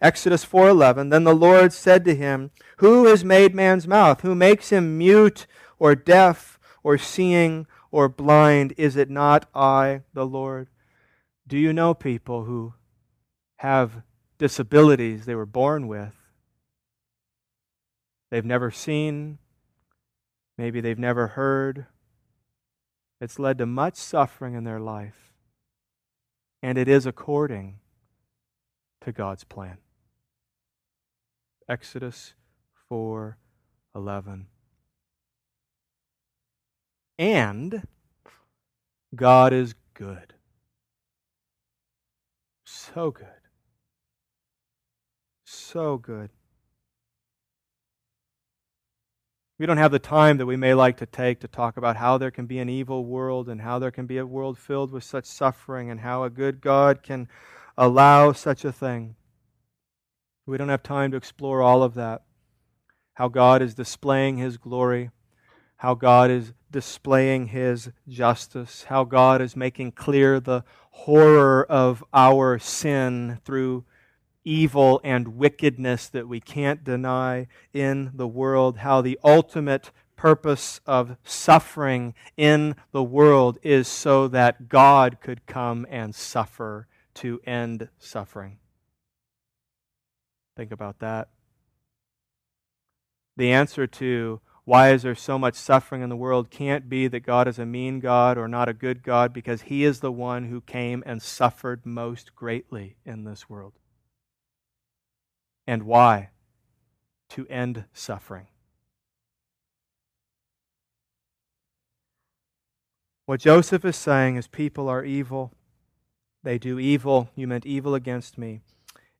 Exodus four eleven, then the Lord said to him, who has made man's mouth? Who makes him mute or deaf or seeing or blind? Is it not I, the Lord? Do you know people who have disabilities they were born with? They've never seen, maybe they've never heard. It's led to much suffering in their life, and it is according to God's plan. Exodus four eleven. And God is good. So good. So good. We don't have the time that we may like to take to talk about how there can be an evil world and how there can be a world filled with such suffering and how a good God can allow such a thing. We don't have time to explore all of that. How God is displaying His glory, how God is displaying His justice, how God is making clear the horror of our sin through evil and wickedness that we can't deny in the world, how the ultimate purpose of suffering in the world is so that God could come and suffer to end suffering. Think about that. The answer to why is there so much suffering in the world can't be that God is a mean God or not a good God, because He is the one who came and suffered most greatly in this world. And why? To end suffering. What Joseph is saying is people are evil. They do evil. You meant evil against me.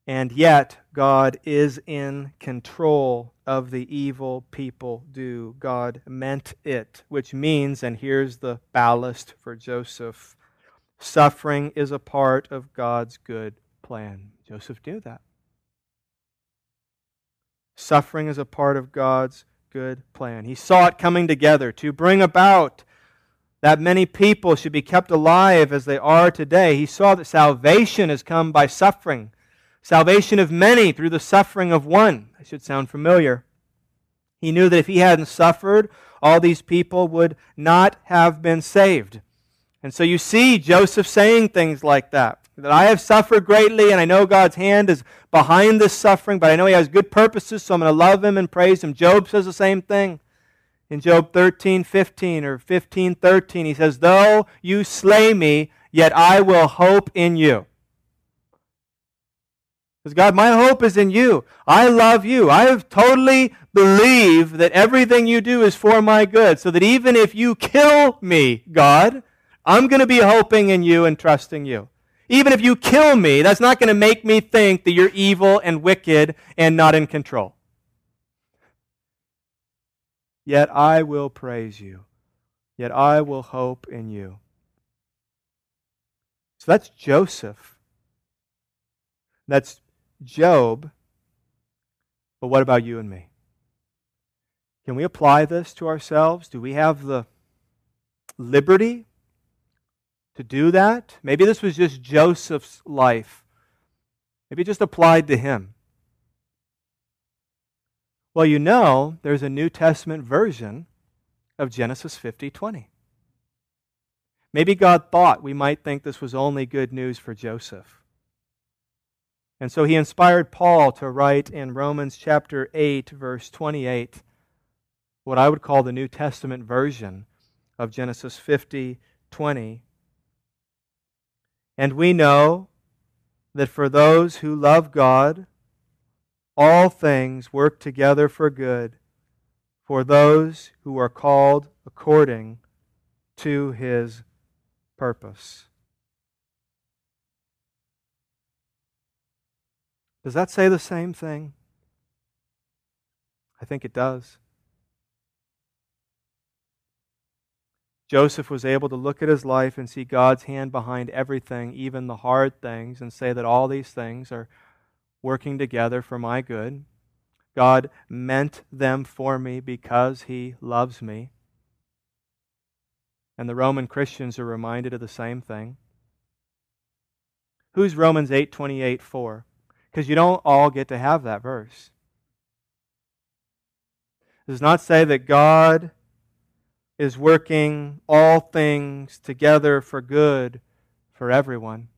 And yet, God is in control of the evil people do. God meant it, which means, and here's the ballast for Joseph, suffering is a part of God's good plan. Joseph knew that. Suffering is a part of God's good plan. He saw it coming together to bring about that many people should be kept alive as they are today. He saw that salvation has come by suffering. Salvation of many through the suffering of one. That should sound familiar. He knew that if he hadn't suffered, all these people would not have been saved. And so you see Joseph saying things like that. That I have suffered greatly, and I know God's hand is behind this suffering, but I know He has good purposes, so I'm going to love Him and praise Him. Job says the same thing. In Job thirteen fifteen or fifteen thirteen, he says, though you slay me, yet I will hope in you. Because God, my hope is in you. I love you. I have totally believed that everything you do is for my good, so that even if you kill me, God, I'm going to be hoping in you and trusting you. Even if you kill me, that's not going to make me think that you're evil and wicked and not in control. Yet I will praise you. Yet I will hope in you. So that's Joseph. That's Job. But what about you and me? Can we apply this to ourselves? Do we have the liberty to do that? Maybe this was just Joseph's life. Maybe it just applied to him. Well, you know, there's a New Testament version of Genesis fifty twenty. Maybe God thought we might think this was only good news for Joseph. And so He inspired Paul to write in Romans chapter eight, verse twenty-eight, what I would call the New Testament version of Genesis fifty twenty. And we know that for those who love God, all things work together for good for those who are called according to His purpose. Does that say the same thing? I think it does. Joseph was able to look at his life and see God's hand behind everything, even the hard things, and say that all these things are working together for my good, God meant them for me because He loves me. And the Roman Christians are reminded of the same thing. Who's Romans eight twenty-eight for? Because you don't all get to have that verse. It does not say that God is working all things together for good for everyone.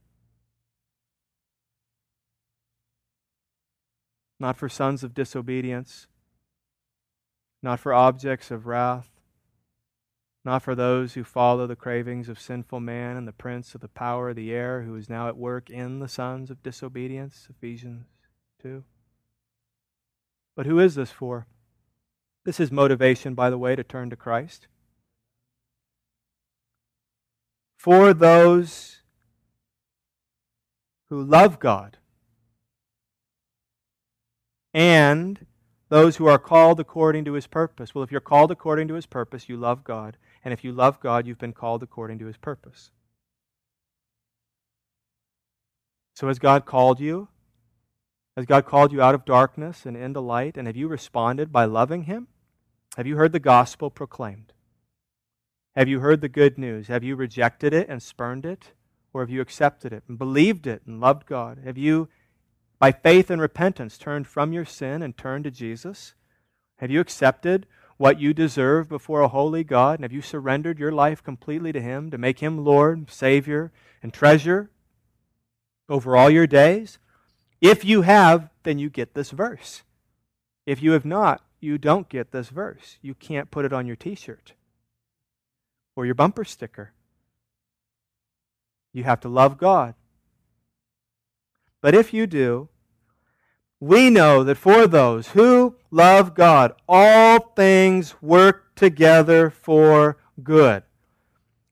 Not for sons of disobedience, not for objects of wrath, not for those who follow the cravings of sinful man and the prince of the power of the air who is now at work in the sons of disobedience, Ephesians two. But who is this for? This is motivation, by the way, to turn to Christ. For those who love God and those who are called according to His purpose. Well, if you're called according to His purpose, you love God. And if you love God, you've been called according to His purpose. So has God called you? Has God called you out of darkness and into light? And have you responded by loving Him? Have you heard the gospel proclaimed? Have you heard the good news? Have you rejected it and spurned it? Or have you accepted it and believed it and loved God? Have you by faith and repentance turned from your sin and turned to Jesus? Have you accepted what you deserve before a holy God? And have you surrendered your life completely to Him to make Him Lord, Savior, and treasure over all your days? If you have, then you get this verse. If you have not, you don't get this verse. You can't put it on your t-shirt or your bumper sticker. You have to love God. But if you do, we know that for those who love God, all things work together for good.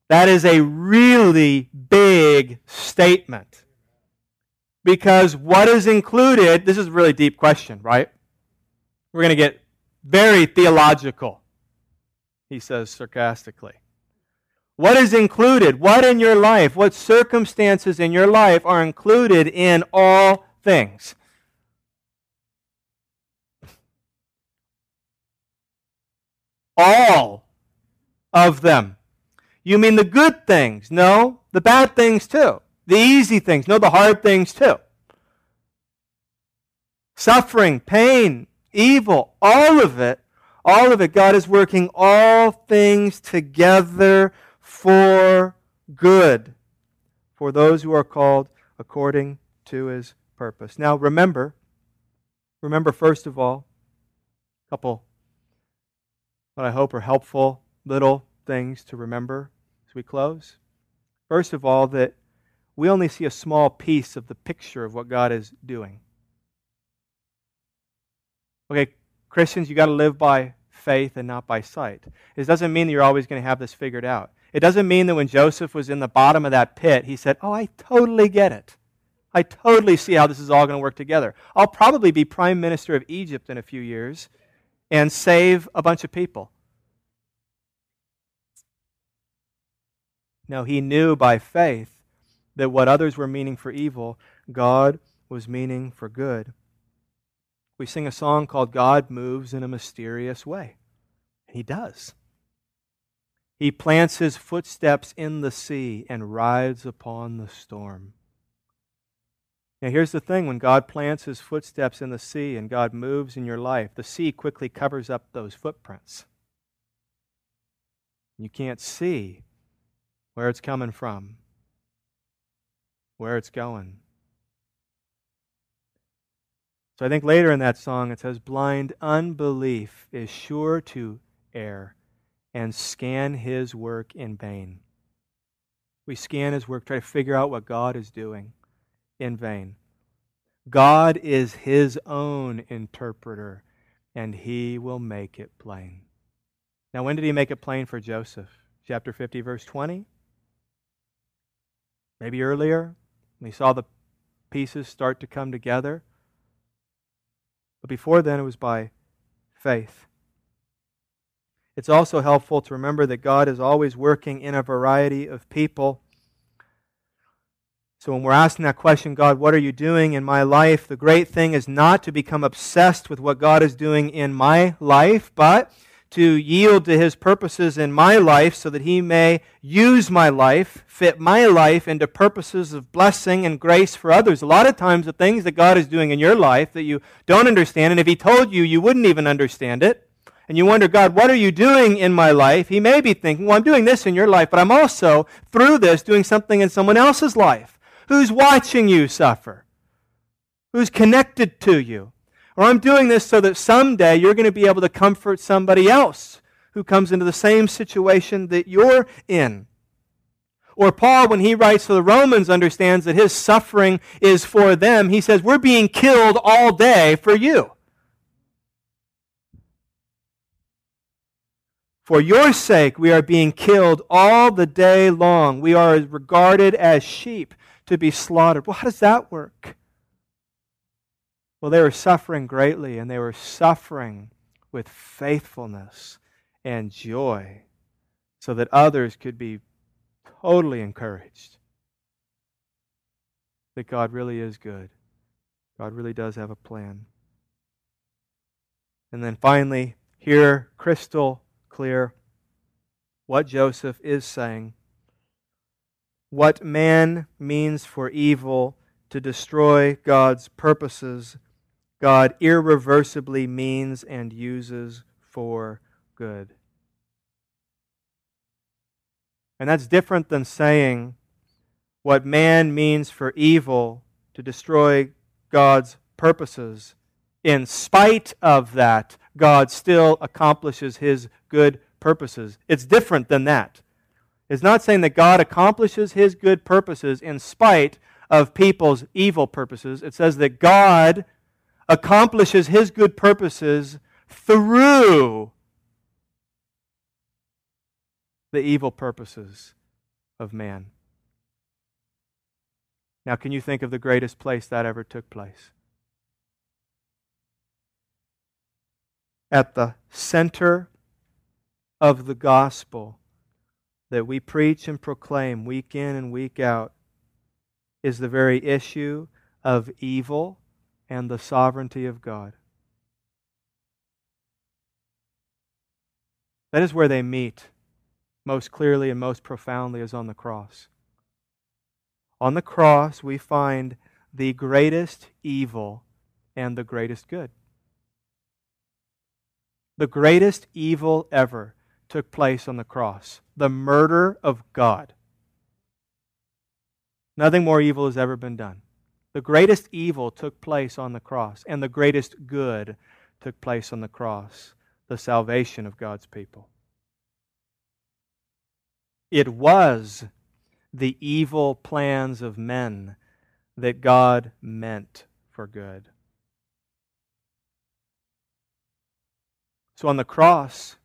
That is a really big statement. Because what is included, this is a really deep question, right? We're going to get very theological, he says sarcastically. What is included? What in your life, what circumstances in your life are included in all things? All of them. You mean the good things? No, the bad things too. The easy things? No, the hard things too. Suffering, pain, evil, all of it, all of it. God is working all things together for good, for those who are called according to His purpose. Now remember, remember first of all, a couple what I hope are helpful little things to remember as we close. First of all, that we only see a small piece of the picture of what God is doing. Okay, Christians, you got to live by faith and not by sight. It doesn't mean that you're always going to have this figured out. It doesn't mean that when Joseph was in the bottom of that pit, he said, oh, I totally get it. I totally see how this is all going to work together. I'll probably be prime minister of Egypt in a few years and save a bunch of people. No, he knew by faith that what others were meaning for evil, God was meaning for good. We sing a song called God Moves in a Mysterious Way. He does. He plants His footsteps in the sea and rides upon the storm. Now here's the thing, when God plants His footsteps in the sea and God moves in your life, the sea quickly covers up those footprints. You can't see where it's coming from, where it's going. So I think later in that song it says, blind unbelief is sure to err and scan His work in vain. We scan His work, try to figure out what God is doing in vain. God is His own interpreter, and He will make it plain. Now, when did He make it plain for Joseph? Chapter fifty, verse twenty? Maybe earlier, we saw the pieces start to come together. But before then, it was by faith. It's also helpful to remember that God is always working in a variety of people. So when we're asking that question, God, what are you doing in my life? The great thing is not to become obsessed with what God is doing in my life, but to yield to His purposes in my life so that He may use my life, fit my life into purposes of blessing and grace for others. A lot of times the things that God is doing in your life that you don't understand, and if He told you, you wouldn't even understand it. And you wonder, God, what are you doing in my life? He may be thinking, well, I'm doing this in your life, but I'm also, through this, doing something in someone else's life. Who's watching you suffer? Who's connected to you? Or I'm doing this so that someday you're going to be able to comfort somebody else who comes into the same situation that you're in. Or Paul, when he writes to the Romans, understands that his suffering is for them. He says, we're being killed all day for you. For your sake, we are being killed all the day long. We are regarded as sheep to be slaughtered. Well, how does that work? Well, they were suffering greatly, and they were suffering with faithfulness and joy so that others could be totally encouraged that God really is good. God really does have a plan. And then finally, here, crystal clear what Joseph is saying. What man means for evil to destroy God's purposes, God irreversibly means and uses for good. And that's different than saying what man means for evil to destroy God's purposes. In spite of that, God still accomplishes His good purposes. It's different than that. It's not saying that God accomplishes His good purposes in spite of people's evil purposes. It says that God accomplishes His good purposes through the evil purposes of man. Now, can you think of the greatest place that ever took place? At the center of the gospel that we preach and proclaim week in and week out is the very issue of evil and the sovereignty of God. That is where they meet most clearly and most profoundly, is on the cross. On the cross, we find the greatest evil and the greatest good. The greatest evil ever took place on the cross. The murder of God. Nothing more evil has ever been done. The greatest evil took place on the cross, and the greatest good took place on the cross. The salvation of God's people. It was the evil plans of men that God meant for good. So on the cross,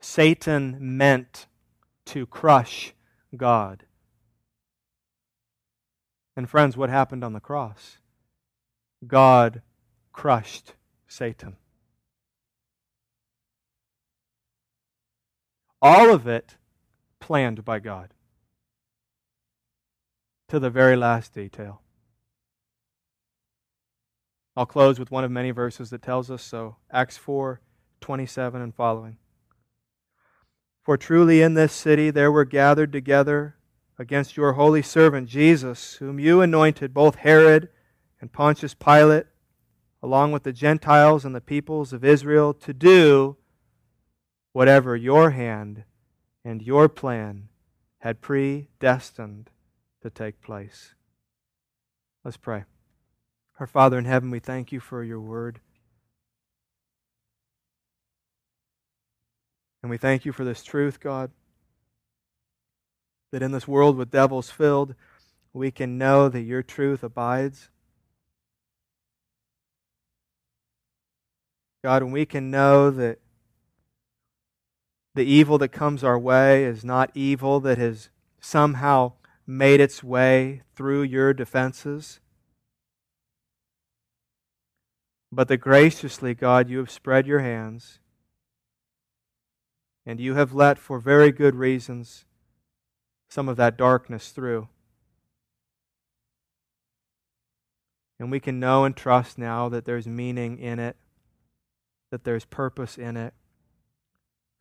Satan meant to crush God. And friends, what happened on the cross? God crushed Satan. All of it planned by God to the very last detail. I'll close with one of many verses that tells us so. Acts four twenty-seven and following. For truly in this city there were gathered together against your holy servant Jesus, whom you anointed, both Herod and Pontius Pilate, along with the Gentiles and the peoples of Israel, to do whatever your hand and your plan had predestined to take place. Let's pray. Our Father in heaven, we thank You for Your word. And we thank You for this truth, God, that in this world with devils filled, we can know that Your truth abides. God, and we can know that the evil that comes our way is not evil that has somehow made its way through Your defenses. But that graciously, God, You have spread Your hands. And You have let, for very good reasons, some of that darkness through. And we can know and trust now that there's meaning in it, that there's purpose in it.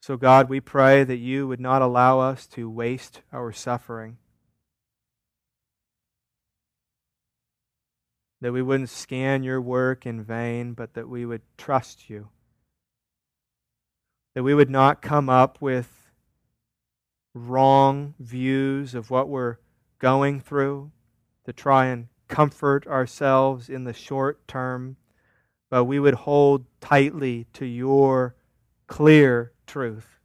So God, we pray that you would not allow us to waste our suffering. That we wouldn't scan your work in vain, but that we would trust you. That we would not come up with wrong views of what we're going through to try and comfort ourselves in the short term, but we would hold tightly to your clear truth.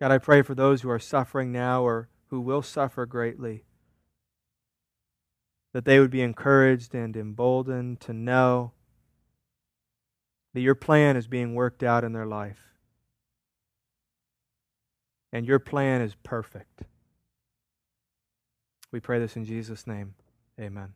God, I pray for those who are suffering now or who will suffer greatly, that they would be encouraged and emboldened to know that your plan is being worked out in their life. And your plan is perfect. We pray this in Jesus' name. Amen.